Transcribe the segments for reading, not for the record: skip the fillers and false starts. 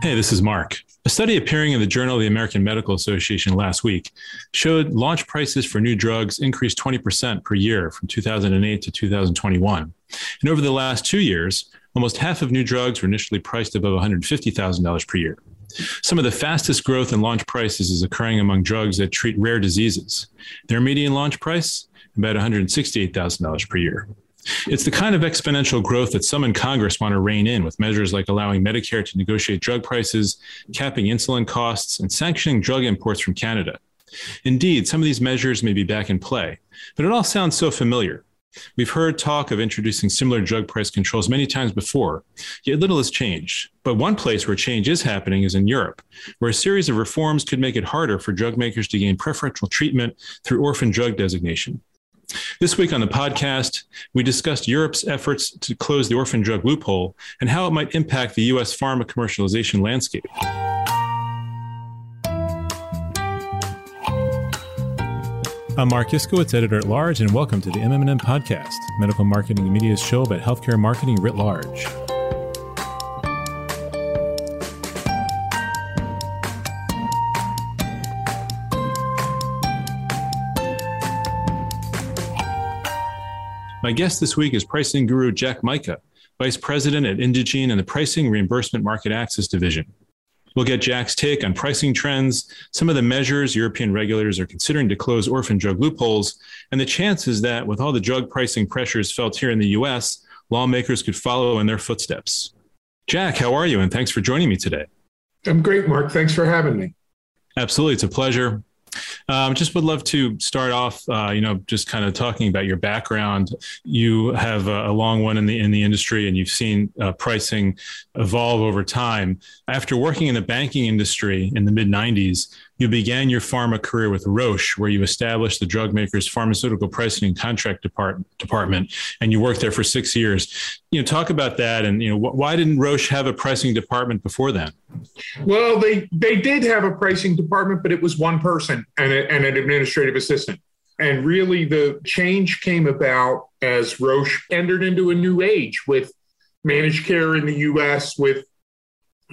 Hey, this is Mark. A study appearing in the Journal of the American Medical Association last week showed launch prices for new drugs increased 20% per year from 2008 to 2021. And over the last 2 years, almost half of new drugs were initially priced above $150,000 per year. Some of the fastest growth in launch prices is occurring among drugs that treat rare diseases. Their median launch price, about $168,000 per year. It's the kind of exponential growth that some in Congress want to rein in with measures like allowing Medicare to negotiate drug prices, capping insulin costs, and sanctioning drug imports from Canada. Indeed, some of these measures may be back in play, but it all sounds so familiar. We've heard talk of introducing similar drug price controls many times before, yet little has changed. But one place where change is happening is in Europe, where a series of reforms could make it harder for drug makers to gain preferential treatment through orphan drug designation. This week on the podcast, we discussed Europe's efforts to close the orphan drug loophole and how it might impact the U.S. pharma commercialization landscape. I'm Mark Iskowitz, editor-at-large, and welcome to the MM+M Podcast, Medical Marketing Media's show about healthcare marketing writ large. My guest this week is pricing guru Jack Mycka, vice president at Indigene and the Pricing Reimbursement Market Access Division. We'll get Jack's take on pricing trends, some of the measures European regulators are considering to close orphan drug loopholes, and the chances that with all the drug pricing pressures felt here in the U.S., lawmakers could follow in their footsteps. Jack, how are you? And thanks for joining me today. I'm great, Mark. Thanks for having me. Absolutely. It's a pleasure. Just would love to start off, just kind of talking about your background. You have a long one in the industry, and you've seen pricing evolve over time. After working in the banking industry in the mid-'90s, you began your pharma career with Roche, where you established the drug maker's pharmaceutical pricing and contract department, and you worked there for 6 years. Talk about that, and why didn't Roche have a pricing department before then? Well, they did have a pricing department, but it was one person and an administrative assistant. And really, the change came about as Roche entered into a new age with managed care in the U.S. with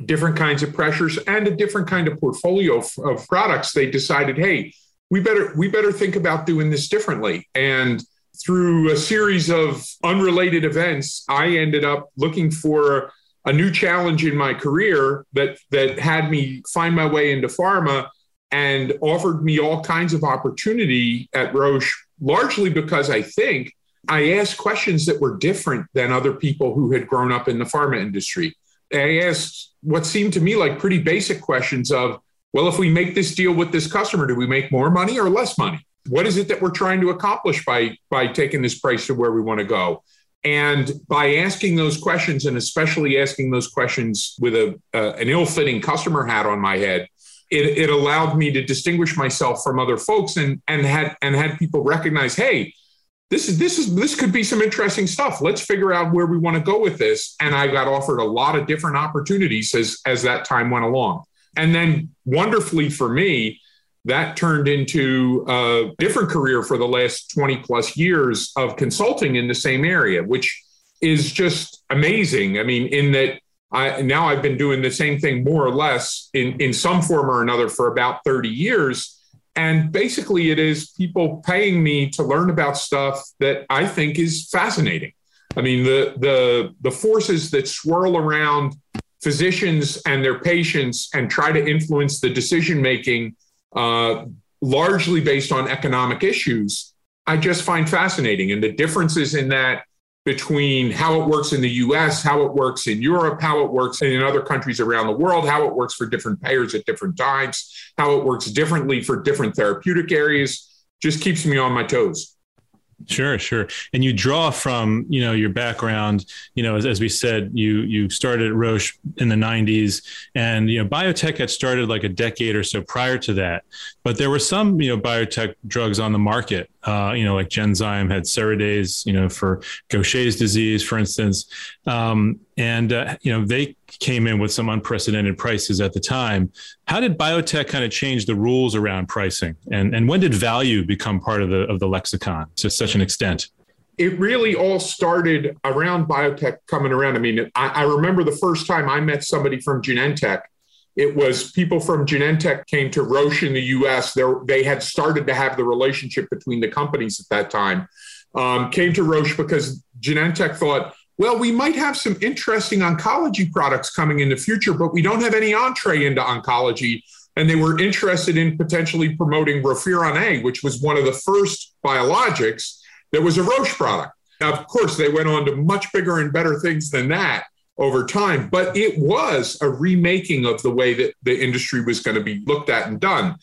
different kinds of pressures and a different kind of portfolio of products. They decided, hey, we better think about doing this differently. And through a series of unrelated events, I ended up looking for a new challenge in my career that had me find my way into pharma and offered me all kinds of opportunity at Roche, largely because I think I asked questions that were different than other people who had grown up in the pharma industry. I asked what seemed to me like pretty basic questions of, well, if we make this deal with this customer, do we make more money or less money? What is it that we're trying to accomplish by taking this price to where we want to go? And by asking those questions, and especially asking those questions with an ill-fitting customer hat on my head, it allowed me to distinguish myself from other folks and had people recognize, hey, This could be some interesting stuff. Let's figure out where we want to go with this. And I got offered a lot of different opportunities as that time went along. And then wonderfully for me, that turned into a different career for the last 20 plus years of consulting in the same area, which is just amazing. I mean, in that now I've been doing the same thing more or less in some form or another for about 30 years. And basically, it is people paying me to learn about stuff that I think is fascinating. I mean, the forces that swirl around physicians and their patients and try to influence the decision making, largely based on economic issues, I just find fascinating. And the differences in that between how it works in the U.S., how it works in Europe, how it works in other countries around the world, how it works for different payers at different times, how it works differently for different therapeutic areas, just keeps me on my toes. Sure. And you draw from, your background, as we said, you started at Roche in the 90s, and, biotech had started like a decade or so prior to that, but there were some, biotech drugs on the market, like Genzyme had Ceridase, for Gaucher's disease, for instance. They came in with some unprecedented prices at the time. How did biotech kind of change the rules around pricing? And when did value become part of the lexicon to such an extent? It really all started around biotech coming around. I mean, I remember the first time I met somebody from Genentech It was people from Genentech came to Roche in the U.S. They had started to have the relationship between the companies at that time, came to Roche because Genentech thought, well, we might have some interesting oncology products coming in the future, but we don't have any entree into oncology. And they were interested in potentially promoting Roferon-A, which was one of the first biologics that was a Roche product. Now, of course, they went on to much bigger and better things than that over time, but it was a remaking of the way that the industry was going to be looked at and done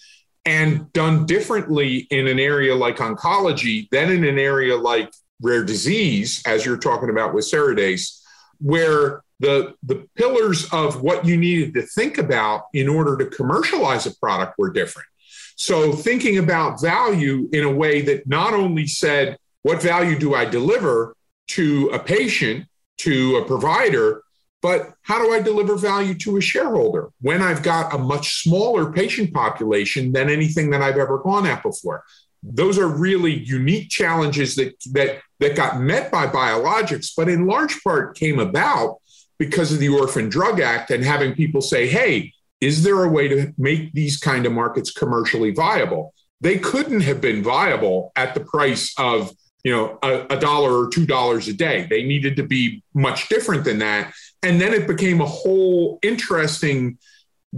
differently in an area like oncology than in an area like rare disease, as you're talking about with Ceridase, where the pillars of what you needed to think about in order to commercialize a product were different. So thinking about value in a way that not only said, what value do I deliver to a patient, to a provider, but how do I deliver value to a shareholder when I've got a much smaller patient population than anything that I've ever gone at before? Those are really unique challenges that got met by biologics, but in large part came about because of the Orphan Drug Act and having people say, hey, is there a way to make these kind of markets commercially viable? They couldn't have been viable at the price of, you know, $1 or $2 a day. They needed to be much different than that. And then it became a whole interesting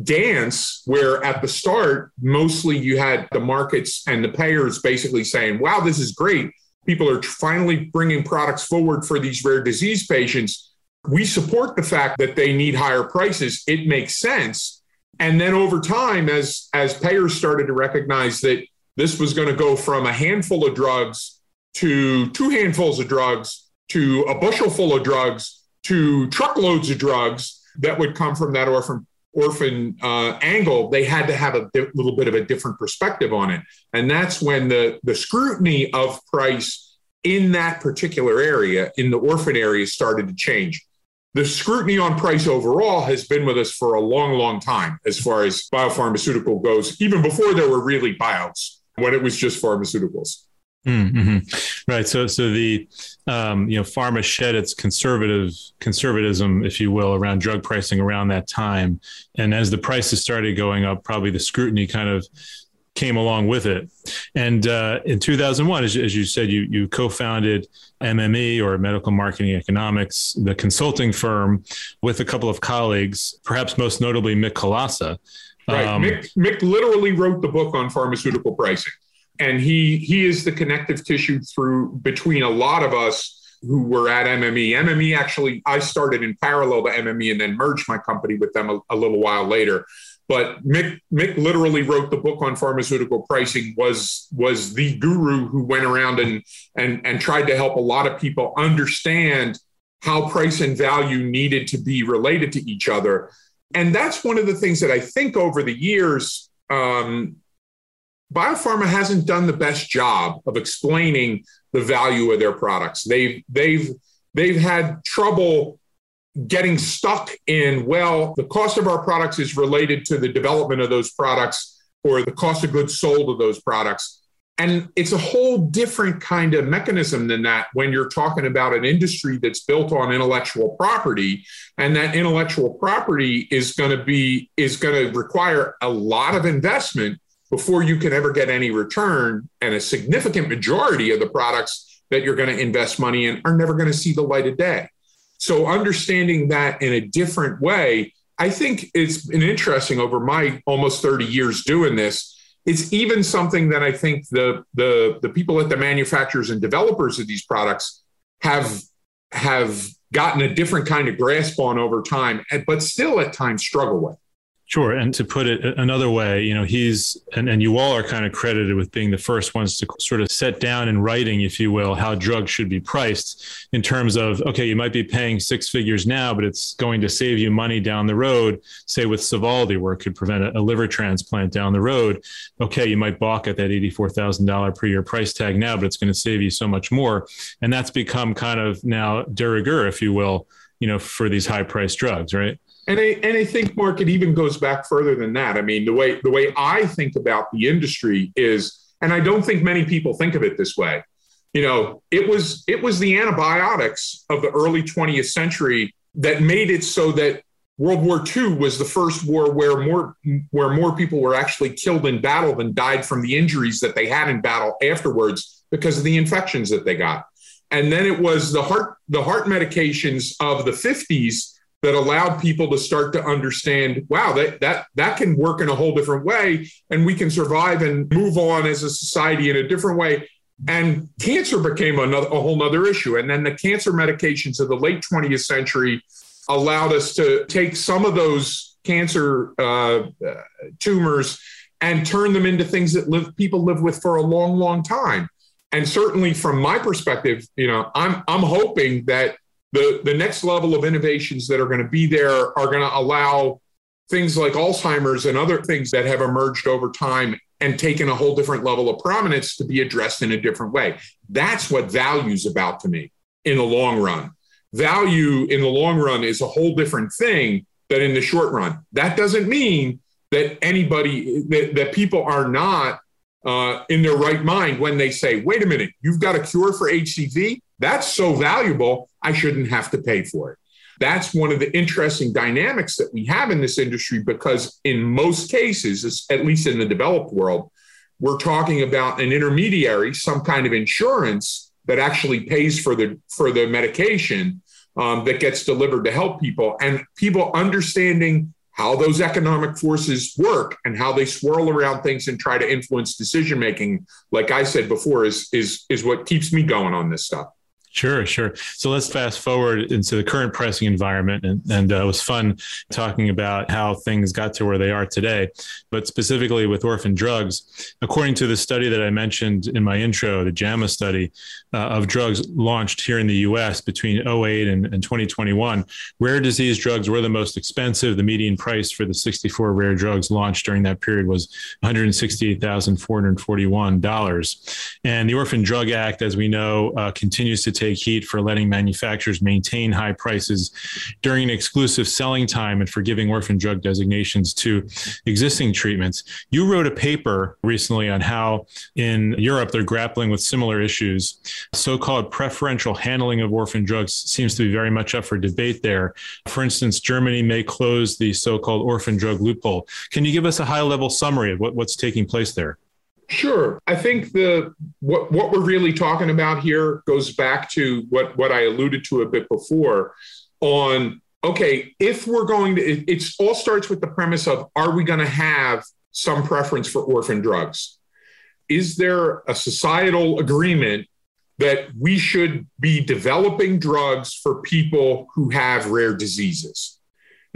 dance where at the start, mostly you had the markets and the payers basically saying, wow, this is great. People are finally bringing products forward for these rare disease patients. We support the fact that they need higher prices. It makes sense. And then over time, as payers started to recognize that this was going to go from a handful of drugs to two handfuls of drugs, to a bushel full of drugs, to truckloads of drugs that would come from that orphan angle, they had to have a little bit of a different perspective on it. And that's when the scrutiny of price in that particular area, in the orphan area, started to change. The scrutiny on price overall has been with us for a long, long time as far as biopharmaceutical goes, even before there were really buyouts, when it was just pharmaceuticals. Mm-hmm. Right. So the, pharma shed its conservatism, if you will, around drug pricing around that time. And as the prices started going up, probably the scrutiny kind of came along with it. And in 2001, as you said, you co-founded MME, or Medical Marketing Economics, the consulting firm, with a couple of colleagues, perhaps most notably Mick Kolasa. Right. Mick literally wrote the book on pharmaceutical pricing. And he is the connective tissue between a lot of us who were at MME. MME actually, I started in parallel to MME and then merged my company with them a little while later. But Mick literally wrote the book on pharmaceutical pricing, was the guru who went around and tried to help a lot of people understand how price and value needed to be related to each other. And that's one of the things that I think over the years, biopharma hasn't done the best job of explaining the value of their products. They've had trouble getting stuck in, well, the cost of our products is related to the development of those products or the cost of goods sold of those products. And it's a whole different kind of mechanism than that when you're talking about an industry that's built on intellectual property, and that intellectual property is going to require a lot of investment before you can ever get any return, and a significant majority of the products that you're going to invest money in are never going to see the light of day. So understanding that in a different way, I think it's been interesting over my almost 30 years doing this. It's even something that I think the people at the manufacturers and developers of these products have gotten a different kind of grasp on over time, but still at times struggle with. Sure. And to put it another way, he's and you all are kind of credited with being the first ones to sort of set down in writing, if you will, how drugs should be priced in terms of, OK, you might be paying six figures now, but it's going to save you money down the road, say with Sovaldi, where it could prevent a liver transplant down the road. OK, you might balk at that $84,000 per year price tag now, but it's going to save you so much more. And that's become kind of now de rigueur, if you will, for these high priced drugs. Right. And I think, Mark, it even goes back further than that. I mean, the way I think about the industry is, and I don't think many people think of it this way, it was the antibiotics of the early 20th century that made it so that World War II was the first war where more people were actually killed in battle than died from the injuries that they had in battle afterwards because of the infections that they got. And then it was the heart medications of the 50s that allowed people to start to understand, wow, that can work in a whole different way, and we can survive and move on as a society in a different way. And cancer became a whole other issue. And then the cancer medications of the late 20th century allowed us to take some of those cancer tumors and turn them into things that people live with for a long, long time. And certainly from my perspective, you know, I'm hoping that the next level of innovations that are going to be there are going to allow things like Alzheimer's and other things that have emerged over time and taken a whole different level of prominence to be addressed in a different way. That's what value's about to me in the long run. Value in the long run is a whole different thing than in the short run. That doesn't mean that that people are not in their right mind when they say, wait a minute, you've got a cure for HCV? That's so valuable, I shouldn't have to pay for it. That's one of the interesting dynamics that we have in this industry, because in most cases, at least in the developed world, we're talking about an intermediary, some kind of insurance that actually pays for the medication that gets delivered to help people, and people understanding how those economic forces work and how they swirl around things and try to influence decision-making, like I said before, is what keeps me going on this stuff. Sure. So let's fast forward into the current pressing environment. And it was fun talking about how things got to where they are today, but specifically with orphan drugs. According to the study that I mentioned in my intro, the JAMA study of drugs launched here in the U.S. between 2008 and 2021, rare disease drugs were the most expensive. The median price for the 64 rare drugs launched during that period was $168,441. And the Orphan Drug Act, as we know, continues to take heat for letting manufacturers maintain high prices during exclusive selling time and for giving orphan drug designations to existing treatments. You wrote a paper recently on how in Europe they're grappling with similar issues. So-called preferential handling of orphan drugs seems to be very much up for debate there. For instance, Germany may close the so-called orphan drug loophole. Can you give us a high-level summary of what's taking place there? Sure. I think what we're really talking about here goes back to what I alluded to a bit before on, okay, if we're going to, it all starts with the premise of, are we going to have some preference for orphan drugs? Is there a societal agreement that we should be developing drugs for people who have rare diseases?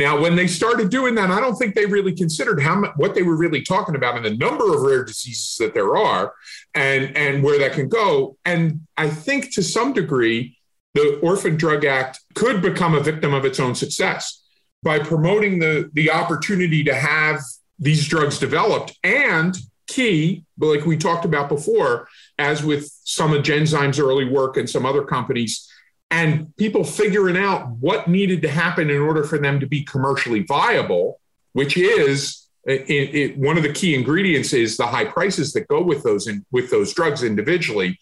Now, when they started doing that, I don't think they really considered what they were really talking about and the number of rare diseases that there are and where that can go. And I think to some degree, the Orphan Drug Act could become a victim of its own success by promoting the opportunity to have these drugs developed. And key, like we talked about before, as with some of Genzyme's early work and some other companies, and people figuring out what needed to happen in order for them to be commercially viable, which is one of the key ingredients is the high prices that go with those and with those drugs individually.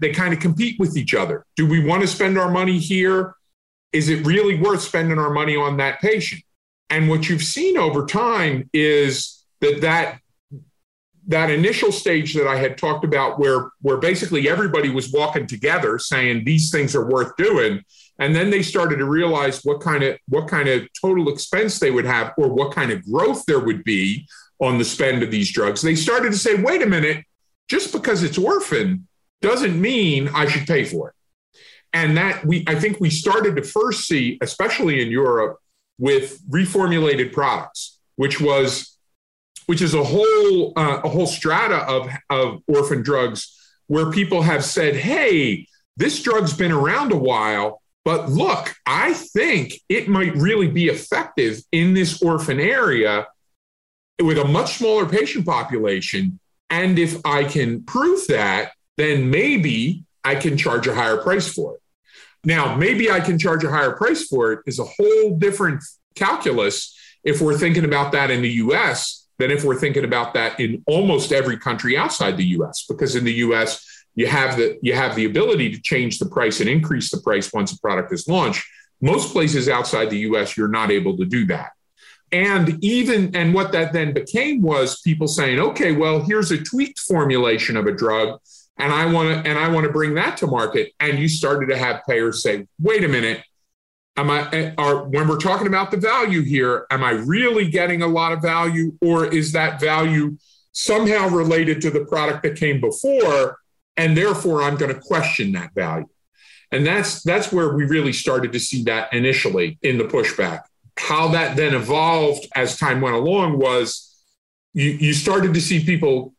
They kind of compete with each other. Do we want to spend our money here? Is it really worth spending our money on that patient? And what you've seen over time is that initial stage that I had talked about where basically everybody was walking together saying these things are worth doing. And then they started to realize what kind of total expense they would have or what kind of growth there would be on the spend of these drugs. They started to say, wait a minute, just because it's orphan doesn't mean I should pay for it. And that I think we started to first see, especially in Europe, with reformulated products, which is a whole strata of orphan drugs where people have said, hey, this drug's been around a while, but look, I think it might really be effective in this orphan area with a much smaller patient population. And if I can prove that, then maybe I can charge a higher price for it. Now, maybe I can charge a higher price for it is a whole different calculus if we're thinking about that in the U.S., than if we're thinking about that in almost every country outside the U.S., because in the U.S., you have the ability to change the price and increase the price once a product is launched. Most places outside the US, you're not able to do that. And what that then became was people saying, okay, well, here's a tweaked formulation of a drug, and I want to bring that to market. And you started to have payers say, wait a minute, when we're talking about the value here, am I really getting a lot of value, or is that value somehow related to the product that came before? And therefore, I'm going to question that value. And that's where we really started to see that initially in the pushback. How that then evolved as time went along was you started to see people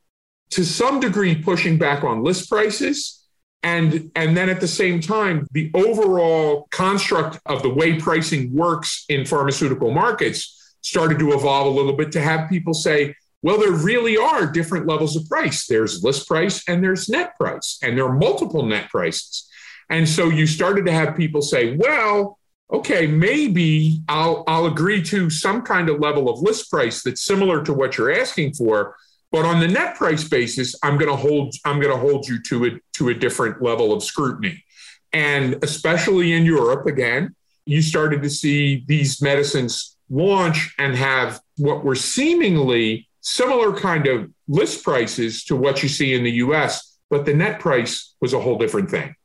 to some degree pushing back on list prices. And then at the same time, the overall construct of the way pricing works in pharmaceutical markets started to evolve a little bit to have people say, well, there really are different levels of price. There's list price and there's net price, and there are multiple net prices. And so you started to have people say, well, okay, maybe I'll agree to some kind of level of list price that's similar to what you're asking for, but on the net price basis, I'm going to hold you to a different level of scrutiny. And especially in Europe, again, you started to see these medicines launch and have what were seemingly similar kind of list prices to what you see in the US, but the net price was a whole different thing.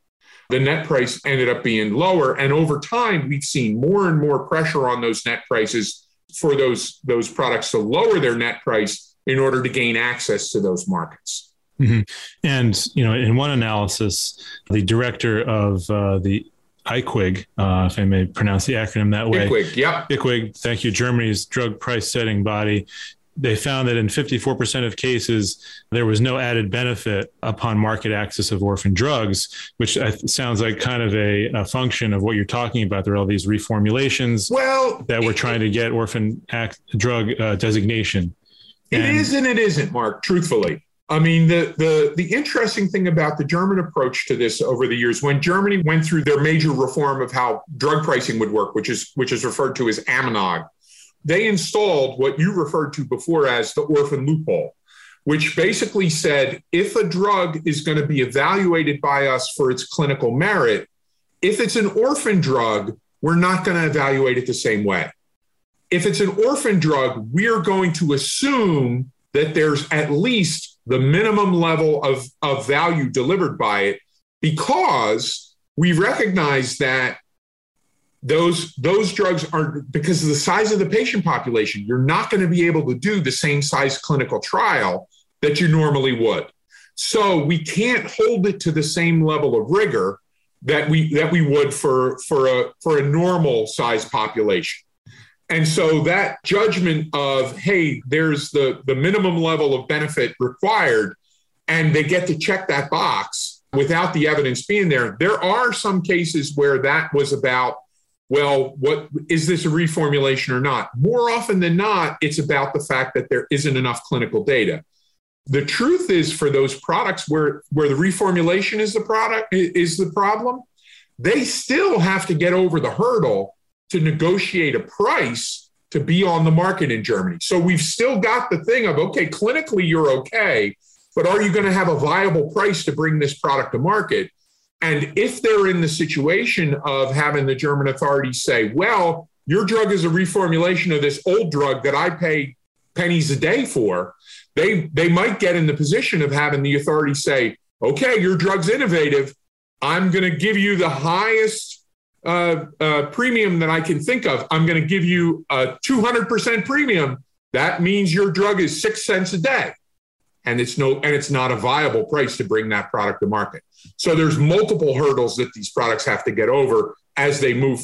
The net price ended up being lower. And over time, we've seen more and more pressure on those net prices for those products to lower their net price in order to gain access to those markets. Mm-hmm. And, in one analysis, the director of the IQWiG, if I may pronounce the acronym that way. IQWiG, yeah. IQWiG, thank you, Germany's drug price setting body. They found that in 54% of cases, there was no added benefit upon market access of orphan drugs, which sounds like kind of a function of what you're talking about. There are all these reformulations that we're trying to get orphan drug designation. It is and it isn't, Mark, truthfully. I mean, the interesting thing about the German approach to this over the years, when Germany went through their major reform of how drug pricing would work, which is referred to as AMNOG, they installed what you referred to before as the orphan loophole, which basically said if a drug is going to be evaluated by us for its clinical merit, if it's an orphan drug, we're not going to evaluate it the same way. If it's an orphan drug, we're going to assume that there's at least the minimum level of value delivered by it, because we recognize that those drugs are, because of the size of the patient population, you're not going to be able to do the same size clinical trial that you normally would. So we can't hold it to the same level of rigor that we would for a normal size population. And so that judgment of, hey, there's the minimum level of benefit required, and they get to check that box without the evidence being there. There are some cases where that was about, well, what is this a reformulation or not? More often than not, it's about the fact that there isn't enough clinical data. The truth is, for those products where the reformulation is the problem, they still have to get over the hurdle to negotiate a price to be on the market in Germany. So we've still got the thing of, okay, clinically you're okay, but are you going to have a viable price to bring this product to market? And if they're in the situation of having the German authorities say, well, your drug is a reformulation of this old drug that I pay pennies a day for, they might get in the position of having the authority say, okay, your drug's innovative. I'm going to give you the highest premium that I can think of. I'm going to give you a 200% premium. That means your drug is 6 cents a day. And it's not a viable price to bring that product to market. So there's multiple hurdles that these products have to get over as they move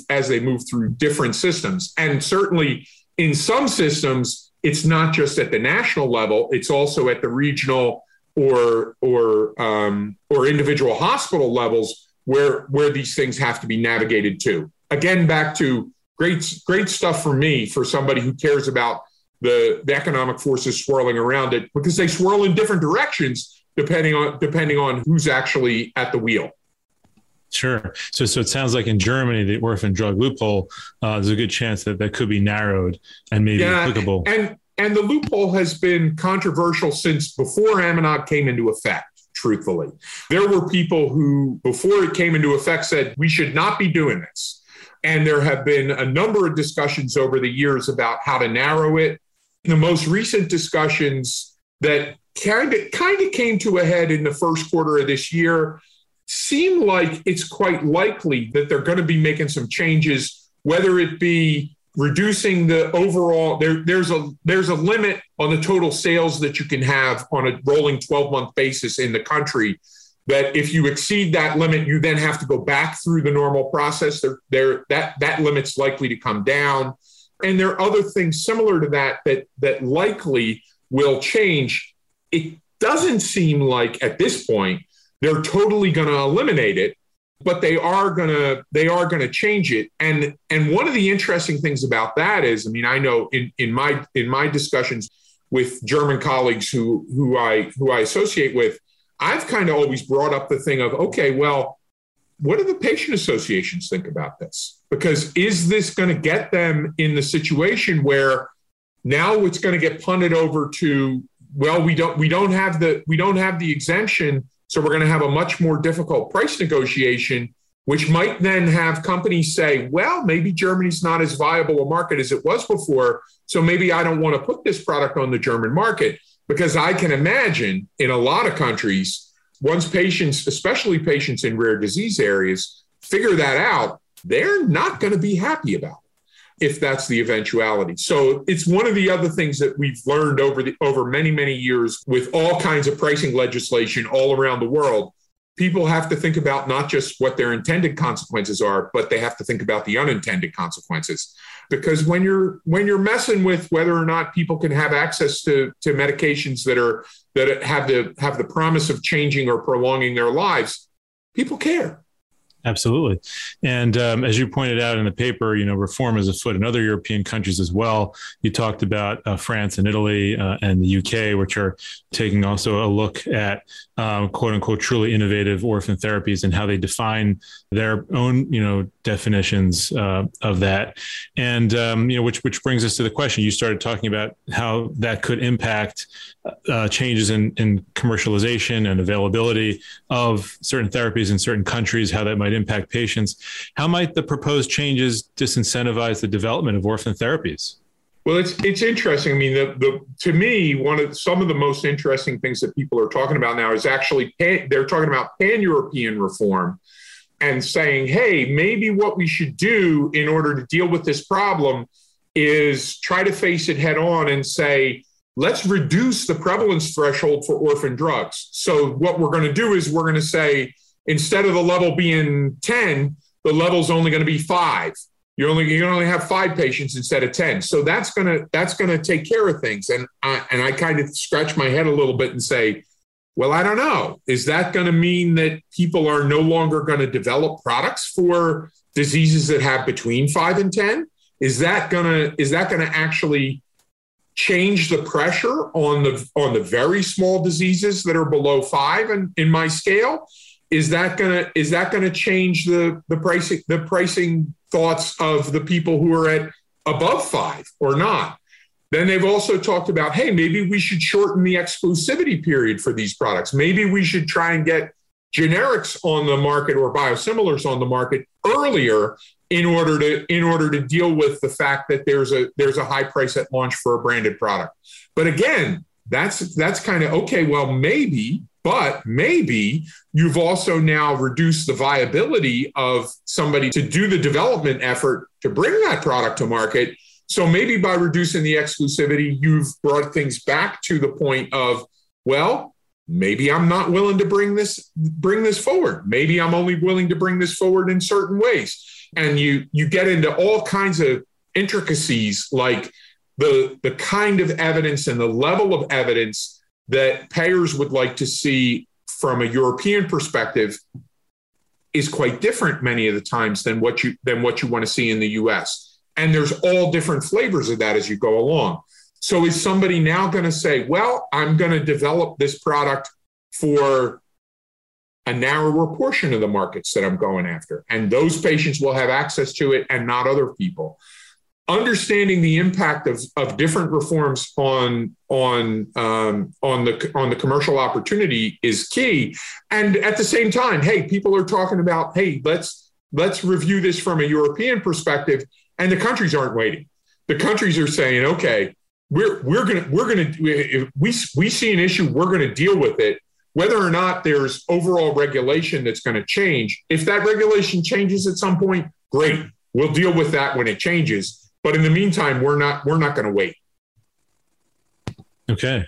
through different systems. And certainly in some systems, it's not just at the national level, it's also at the regional or individual hospital levels where these things have to be navigated to. Again, back to great stuff for me, for somebody who cares about the economic forces swirling around it, because they swirl in different directions depending on who's actually at the wheel. Sure. So it sounds like in Germany, the orphan drug loophole, there's a good chance that could be narrowed and maybe applicable. And the loophole has been controversial since before AMNOG came into effect, truthfully. There were people who, before it came into effect, said, we should not be doing this. And there have been a number of discussions over the years about how to narrow it. The most recent discussions that kind of came to a head in the first quarter of this year seem like it's quite likely that they're going to be making some changes, whether it be reducing the overall, there's a limit on the total sales that you can have on a rolling 12-month basis in the country, that if you exceed that limit, you then have to go back through the normal process. That limit's likely to come down. And there are other things similar to that likely will change. It doesn't seem like at this point they're totally going to eliminate it, but they are going to change it. And one of the interesting things about that is, I mean, I know in my discussions with German colleagues who I associate with, I've kind of always brought up the thing of, okay, well, what do the patient associations think about this? Because is this going to get them in the situation where now it's going to get punted over to, well, we don't have the exemption, so we're going to have a much more difficult price negotiation, which might then have companies say, well, maybe Germany's not as viable a market as it was before, so maybe I don't want to put this product on the German market. Because I can imagine in a lot of countries, once patients, especially patients in rare disease areas, figure that out, they're not going to be happy about it if that's the eventuality. So it's one of the other things that we've learned over many, many years with all kinds of pricing legislation all around the world. People have to think about not just what their intended consequences are, but they have to think about the unintended consequences. Because when you're messing with whether or not people can have access to medications that have the promise of changing or prolonging their lives, people care. Absolutely. And as you pointed out in the paper, you know, reform is afoot in other European countries as well. You talked about France and Italy and the UK, which are taking also a look at quote unquote truly innovative orphan therapies and how they define their own, you know, definitions of that. And, you know, which brings us to the question you started talking about, how that could impact changes in commercialization and availability of certain therapies in certain countries, how that might impact patients. How might the proposed changes disincentivize the development of orphan therapies? Well, it's interesting. I mean, to me, some of the most interesting things that people are talking about now is actually they're talking about pan-European reform and saying, hey, maybe what we should do in order to deal with this problem is try to face it head on and say, let's reduce the prevalence threshold for orphan drugs. So what we're going to do is we're going to say, instead of the level being 10, the level's only going to be 5. You only have 5 patients instead of 10. So that's gonna take care of things. And I kind of scratch my head a little bit and say, well, I don't know. Is that going to mean that people are no longer going to develop products for diseases that have between 5 and 10? Is that gonna actually change the pressure on the very small diseases that are below 5 and in my scale? Is that gonna change the pricing thoughts of the people who are at above 5 or not? Then they've also talked about, hey, maybe we should shorten the exclusivity period for these products. Maybe we should try and get generics on the market or biosimilars on the market earlier in order to deal with the fact that there's a high price at launch for a branded product. But again, that's kind of okay. Well, maybe. But maybe you've also now reduced the viability of somebody to do the development effort to bring that product to market. So maybe by reducing the exclusivity, you've brought things back to the point of, well, maybe I'm not willing to bring this forward. Maybe I'm only willing to bring this forward in certain ways. And you get into all kinds of intricacies, like the kind of evidence and the level of evidence that payers would like to see from a European perspective is quite different many of the times than what you want to see in the US. And there's all different flavors of that as you go along. So is somebody now going to say, well, I'm going to develop this product for a narrower portion of the markets that I'm going after, and those patients will have access to it and not other people? Understanding the impact of different reforms on the commercial opportunity is key. And at the same time, hey, people are talking about, hey, let's Let's review this from a European perspective. And the countries aren't waiting. The countries are saying, okay, if we see an issue, we're going to deal with it. Whether or not there's overall regulation that's going to change, if that regulation changes at some point, great. We'll deal with that when it changes. But in the meantime, we're not going to wait. Okay.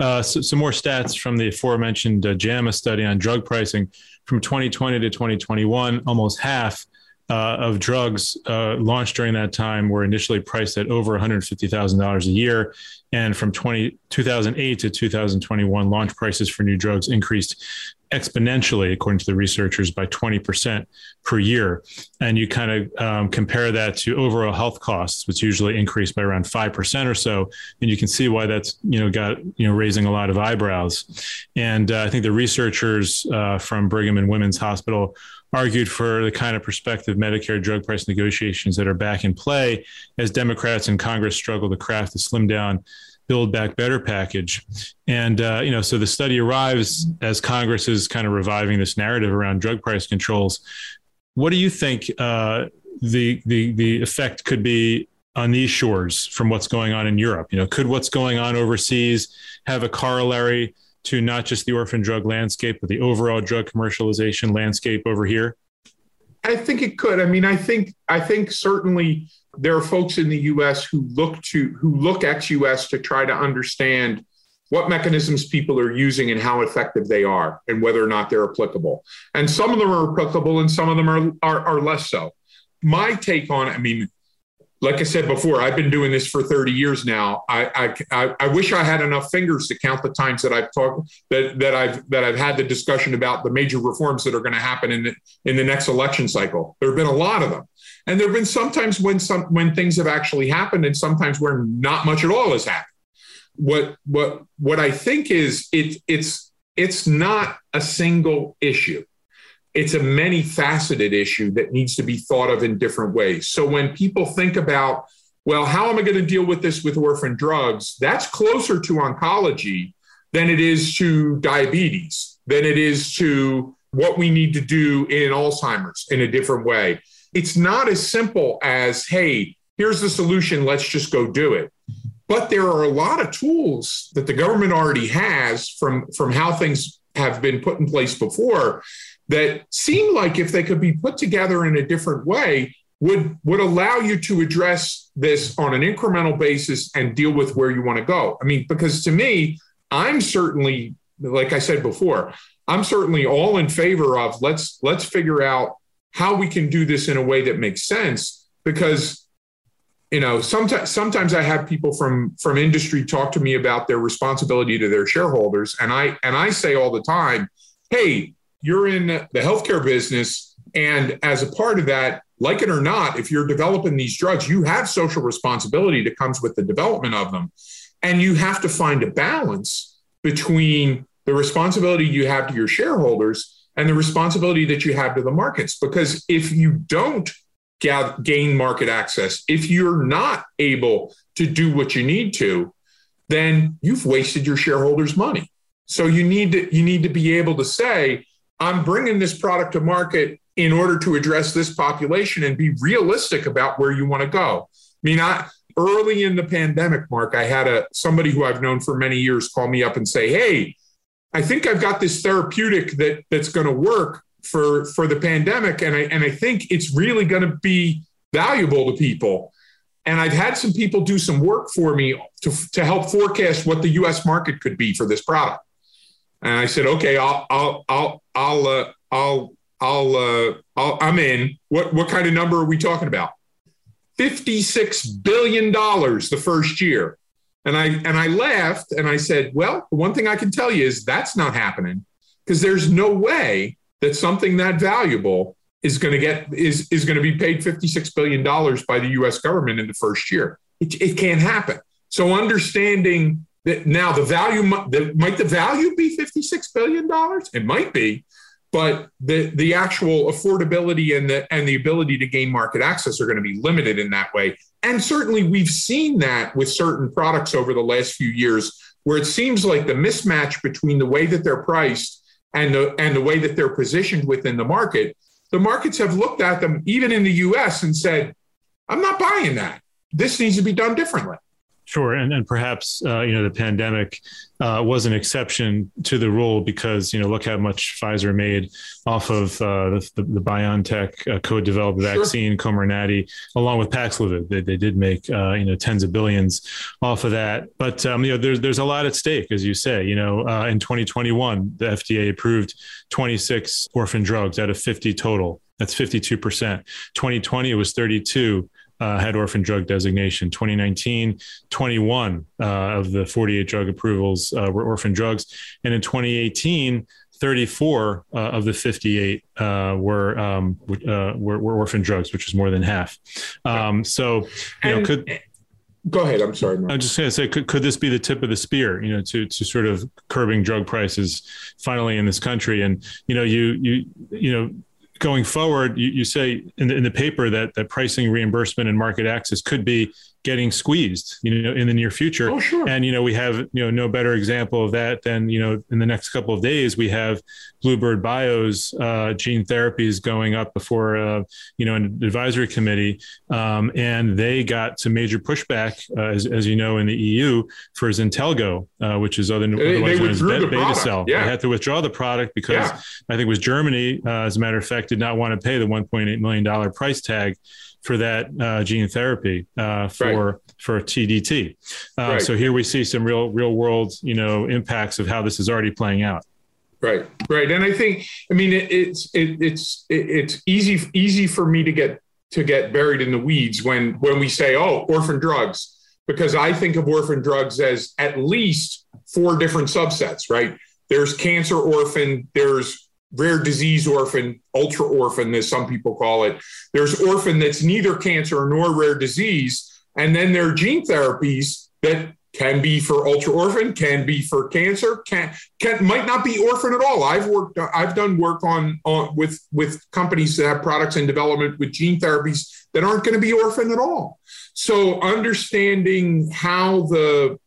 So some more stats from the aforementioned JAMA study on drug pricing. From 2020 to 2021, almost half of drugs launched during that time were initially priced at over $150,000 a year. And from 2008 to 2021, launch prices for new drugs increased exponentially, according to the researchers, by 20% per year. And you kind of compare that to overall health costs, which usually increase by around 5% or so. And you can see why that's, raising a lot of eyebrows. And I think the researchers from Brigham and Women's Hospital argued for the kind of prospective Medicare drug price negotiations that are back in play as Democrats in Congress struggle to craft a slim down Build Back Better package. And, so the study arrives as Congress is kind of reviving this narrative around drug price controls. What do you think the effect could be on these shores from what's going on in Europe? Could what's going on overseas have a corollary to not just the orphan drug landscape, but the overall drug commercialization landscape over here? I think it could. I think certainly there are folks in the U.S. who look ex-U.S. to try to understand what mechanisms people are using and how effective they are and whether or not they're applicable. And some of them are applicable and some of them are less so. My take on it, like I said before, I've been doing this for 30 years now. I wish I had enough fingers to count the times that I've talked that I've had the discussion about the major reforms that are going to happen in the next election cycle. There have been a lot of them, and there have been sometimes when things have actually happened, and sometimes where not much at all has happened. What I think is it's not a single issue. It's a many faceted issue that needs to be thought of in different ways. So when people think about, well, how am I going to deal with this with orphan drugs? That's closer to oncology than it is to diabetes, than it is to what we need to do in Alzheimer's in a different way. It's not as simple as, hey, here's the solution, let's just go do it. But there are a lot of tools that the government already has from how things have been put in place before that seem like if they could be put together in a different way, would allow you to address this on an incremental basis and deal with where you want to go. Because to me, I'm certainly, like I said before, I'm certainly all in favor of let's figure out how we can do this in a way that makes sense. Because, sometimes I have people from industry talk to me about their responsibility to their shareholders. And I say all the time, hey, you're in the healthcare business, and as a part of that, like it or not, if you're developing these drugs, you have social responsibility that comes with the development of them. And you have to find a balance between the responsibility you have to your shareholders and the responsibility that you have to the markets. Because if you don't gain market access, if you're not able to do what you need to, then you've wasted your shareholders' money. So you need to be able to say, I'm bringing this product to market in order to address this population, and be realistic about where you want to go. Early in the pandemic, Mark, I had somebody who I've known for many years call me up and say, hey, I think I've got this therapeutic that's going to work for the pandemic. And I think it's really going to be valuable to people. And I've had some people do some work for me to help forecast what the U.S. market could be for this product. And I said, okay, I'm in. What kind of number are we talking about? $56 billion the first year. And I laughed and I said, well, the one thing I can tell you is that's not happening, because there's no way that something that valuable is going to be paid $56 billion by the U.S. government in the first year. It can't happen. So understanding now, might the value be $56 billion? It might be, but the actual affordability and the ability to gain market access are going to be limited in that way. And certainly we've seen that with certain products over the last few years, where it seems like the mismatch between the way that they're priced and the way that they're positioned within the market the markets have looked at them, even in the U.S., and said, I'm not buying that. This needs to be done differently. Sure. And perhaps, the pandemic was an exception to the rule because, look how much Pfizer made off of the BioNTech co-developed vaccine, Comirnaty, along with Paxlovid. They did make, tens of billions off of that. But, there's a lot at stake, as you say. In 2021, the FDA approved 26 orphan drugs out of 50 total. That's 52%. 2020, it was 32. Had orphan drug designation. 2019, 21 of the 48 drug approvals were orphan drugs. And in 2018, 34 of the 58 were orphan drugs, which is more than half. Go ahead. I'm sorry, Mark. I'm just going to say, could this be the tip of the spear, to sort of curbing drug prices finally in this country? And, going forward, you say in the paper that pricing, reimbursement, and market access could be getting squeezed, in the near future. Oh, sure. And, we have, no better example of that than, in the next couple of days, we have Bluebird Bio's gene therapies going up before, an advisory committee. And they got some major pushback, as you know, in the EU for Zentelgo, which is otherwise known as Betacel. Yeah. They had to withdraw the product because I think it was Germany, as a matter of fact, did not want to pay the $1.8 million price tag for that gene therapy for TDT. Right. So here we see some real world, impacts of how this is already playing out. Right. Right. And I think, it's easy for me to get buried in the weeds when we say, orphan drugs, because I think of orphan drugs as at least four different subsets, right? There's cancer orphan, there's rare disease orphan, ultra orphan, as some people call it. There's orphan that's neither cancer nor rare disease. And then there are gene therapies that can be for ultra orphan, can be for cancer, might not be orphan at all. I've done work with companies that have products in development with gene therapies that aren't going to be orphan at all. So understanding how the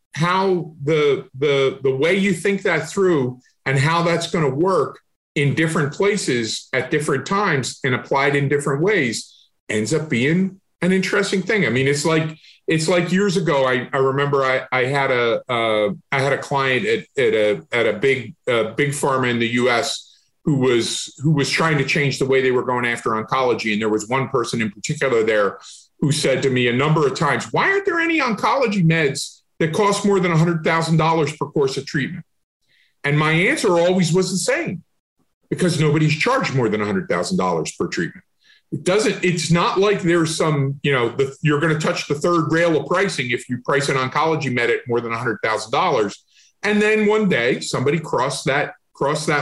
way you think that through and how that's going to work in different places at different times and applied in different ways ends up being an interesting thing. I mean, it's like years ago, I remember I had a client at a big pharma in the US who was trying to change the way they were going after oncology. And there was one person in particular there who said to me a number of times, why aren't there any oncology meds that cost more than $100,000 per course of treatment? And my answer always was the same. Because nobody's charged more than $100,000 per treatment. It's not like there's some, you're going to touch the third rail of pricing if you price an oncology med at more than $100,000. And then one day somebody crossed that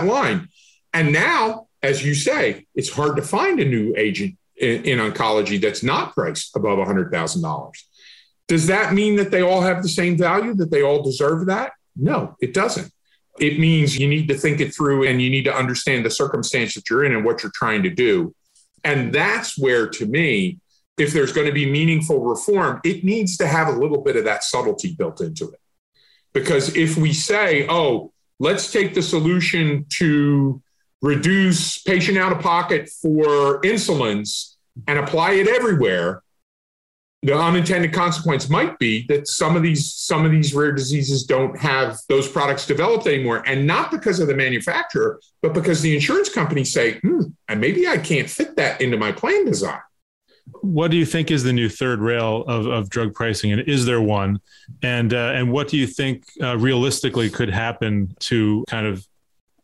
line. And now, as you say, it's hard to find a new agent in oncology that's not priced above $100,000. Does that mean that they all have the same value, that they all deserve that? No, it doesn't. It means you need to think it through and you need to understand the circumstance that you're in and what you're trying to do. And that's where, to me, if there's going to be meaningful reform, it needs to have a little bit of that subtlety built into it. Because if we say, let's take the solution to reduce patient out-of-pocket for insulins and apply it everywhere, the unintended consequence might be that some of these rare diseases don't have those products developed anymore, and not because of the manufacturer, but because the insurance companies say, and maybe I can't fit that into my plan design. What do you think is the new third rail of drug pricing, and is there one? And what do you think realistically could happen to kind of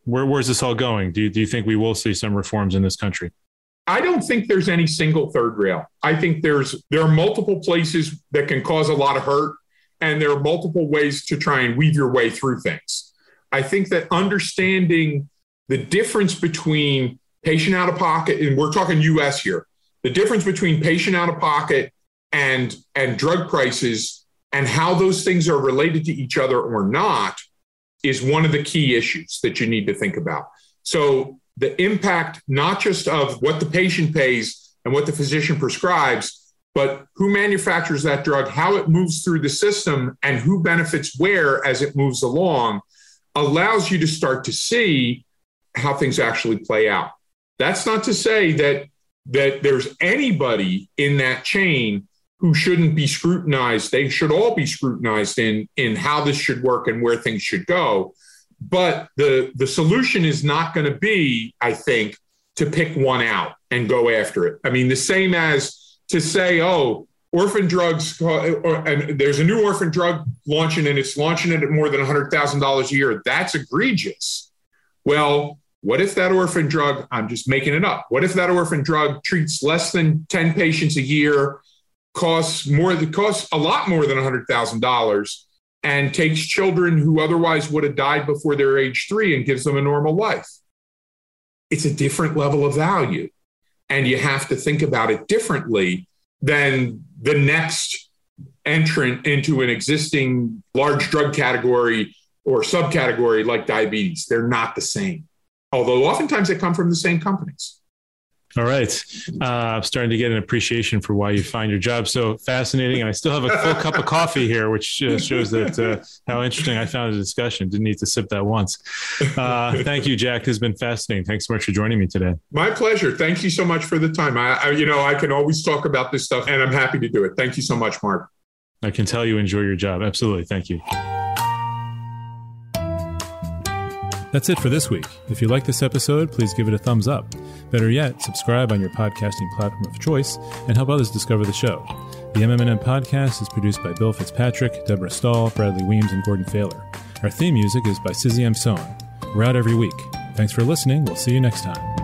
where's this all going? Do you think we will see some reforms in this country? I don't think there's any single third rail. I think there are multiple places that can cause a lot of hurt, and there are multiple ways to try and weave your way through things. I think that understanding the difference between patient out-of-pocket, and we're talking U.S. here, the difference between patient out-of-pocket and drug prices and how those things are related to each other or not is one of the key issues that you need to think about. So the impact, not just of what the patient pays and what the physician prescribes, but who manufactures that drug, how it moves through the system, and who benefits where as it moves along, allows you to start to see how things actually play out. That's not to say that there's anybody in that chain who shouldn't be scrutinized. They should all be scrutinized in how this should work and where things should go. But the solution is not going to be, I think, to pick one out and go after it. I mean, the same as to say, oh, orphan drugs, and there's a new orphan drug launching and it's launching it at more than $100,000 a year. That's egregious. Well, what if that orphan drug, I'm just making it up, what if that orphan drug treats less than 10 patients a year, costs a lot more than $100,000, and takes children who otherwise would have died before their age 3 and gives them a normal life? It's a different level of value. And you have to think about it differently than the next entrant into an existing large drug category or subcategory like diabetes. They're not the same, although oftentimes they come from the same companies. All right. I'm starting to get an appreciation for why you find your job so fascinating. And I still have a full cup of coffee here, which shows that how interesting I found the discussion. Didn't need to sip that once. Thank you, Jack. This has been fascinating. Thanks so much for joining me today. My pleasure. Thank you so much for the time. I can always talk about this stuff, and I'm happy to do it. Thank you so much, Mark. I can tell you enjoy your job. Absolutely. Thank you. That's it for this week. If you like this episode, please give it a thumbs up. Better yet, subscribe on your podcasting platform of choice and help others discover the show. The MM+M Podcast is produced by Bill Fitzpatrick, Deborah Stahl, Bradley Weems, and Gordon Failer. Our theme music is by Sizzy M. Sohn. We're out every week. Thanks for listening. We'll see you next time.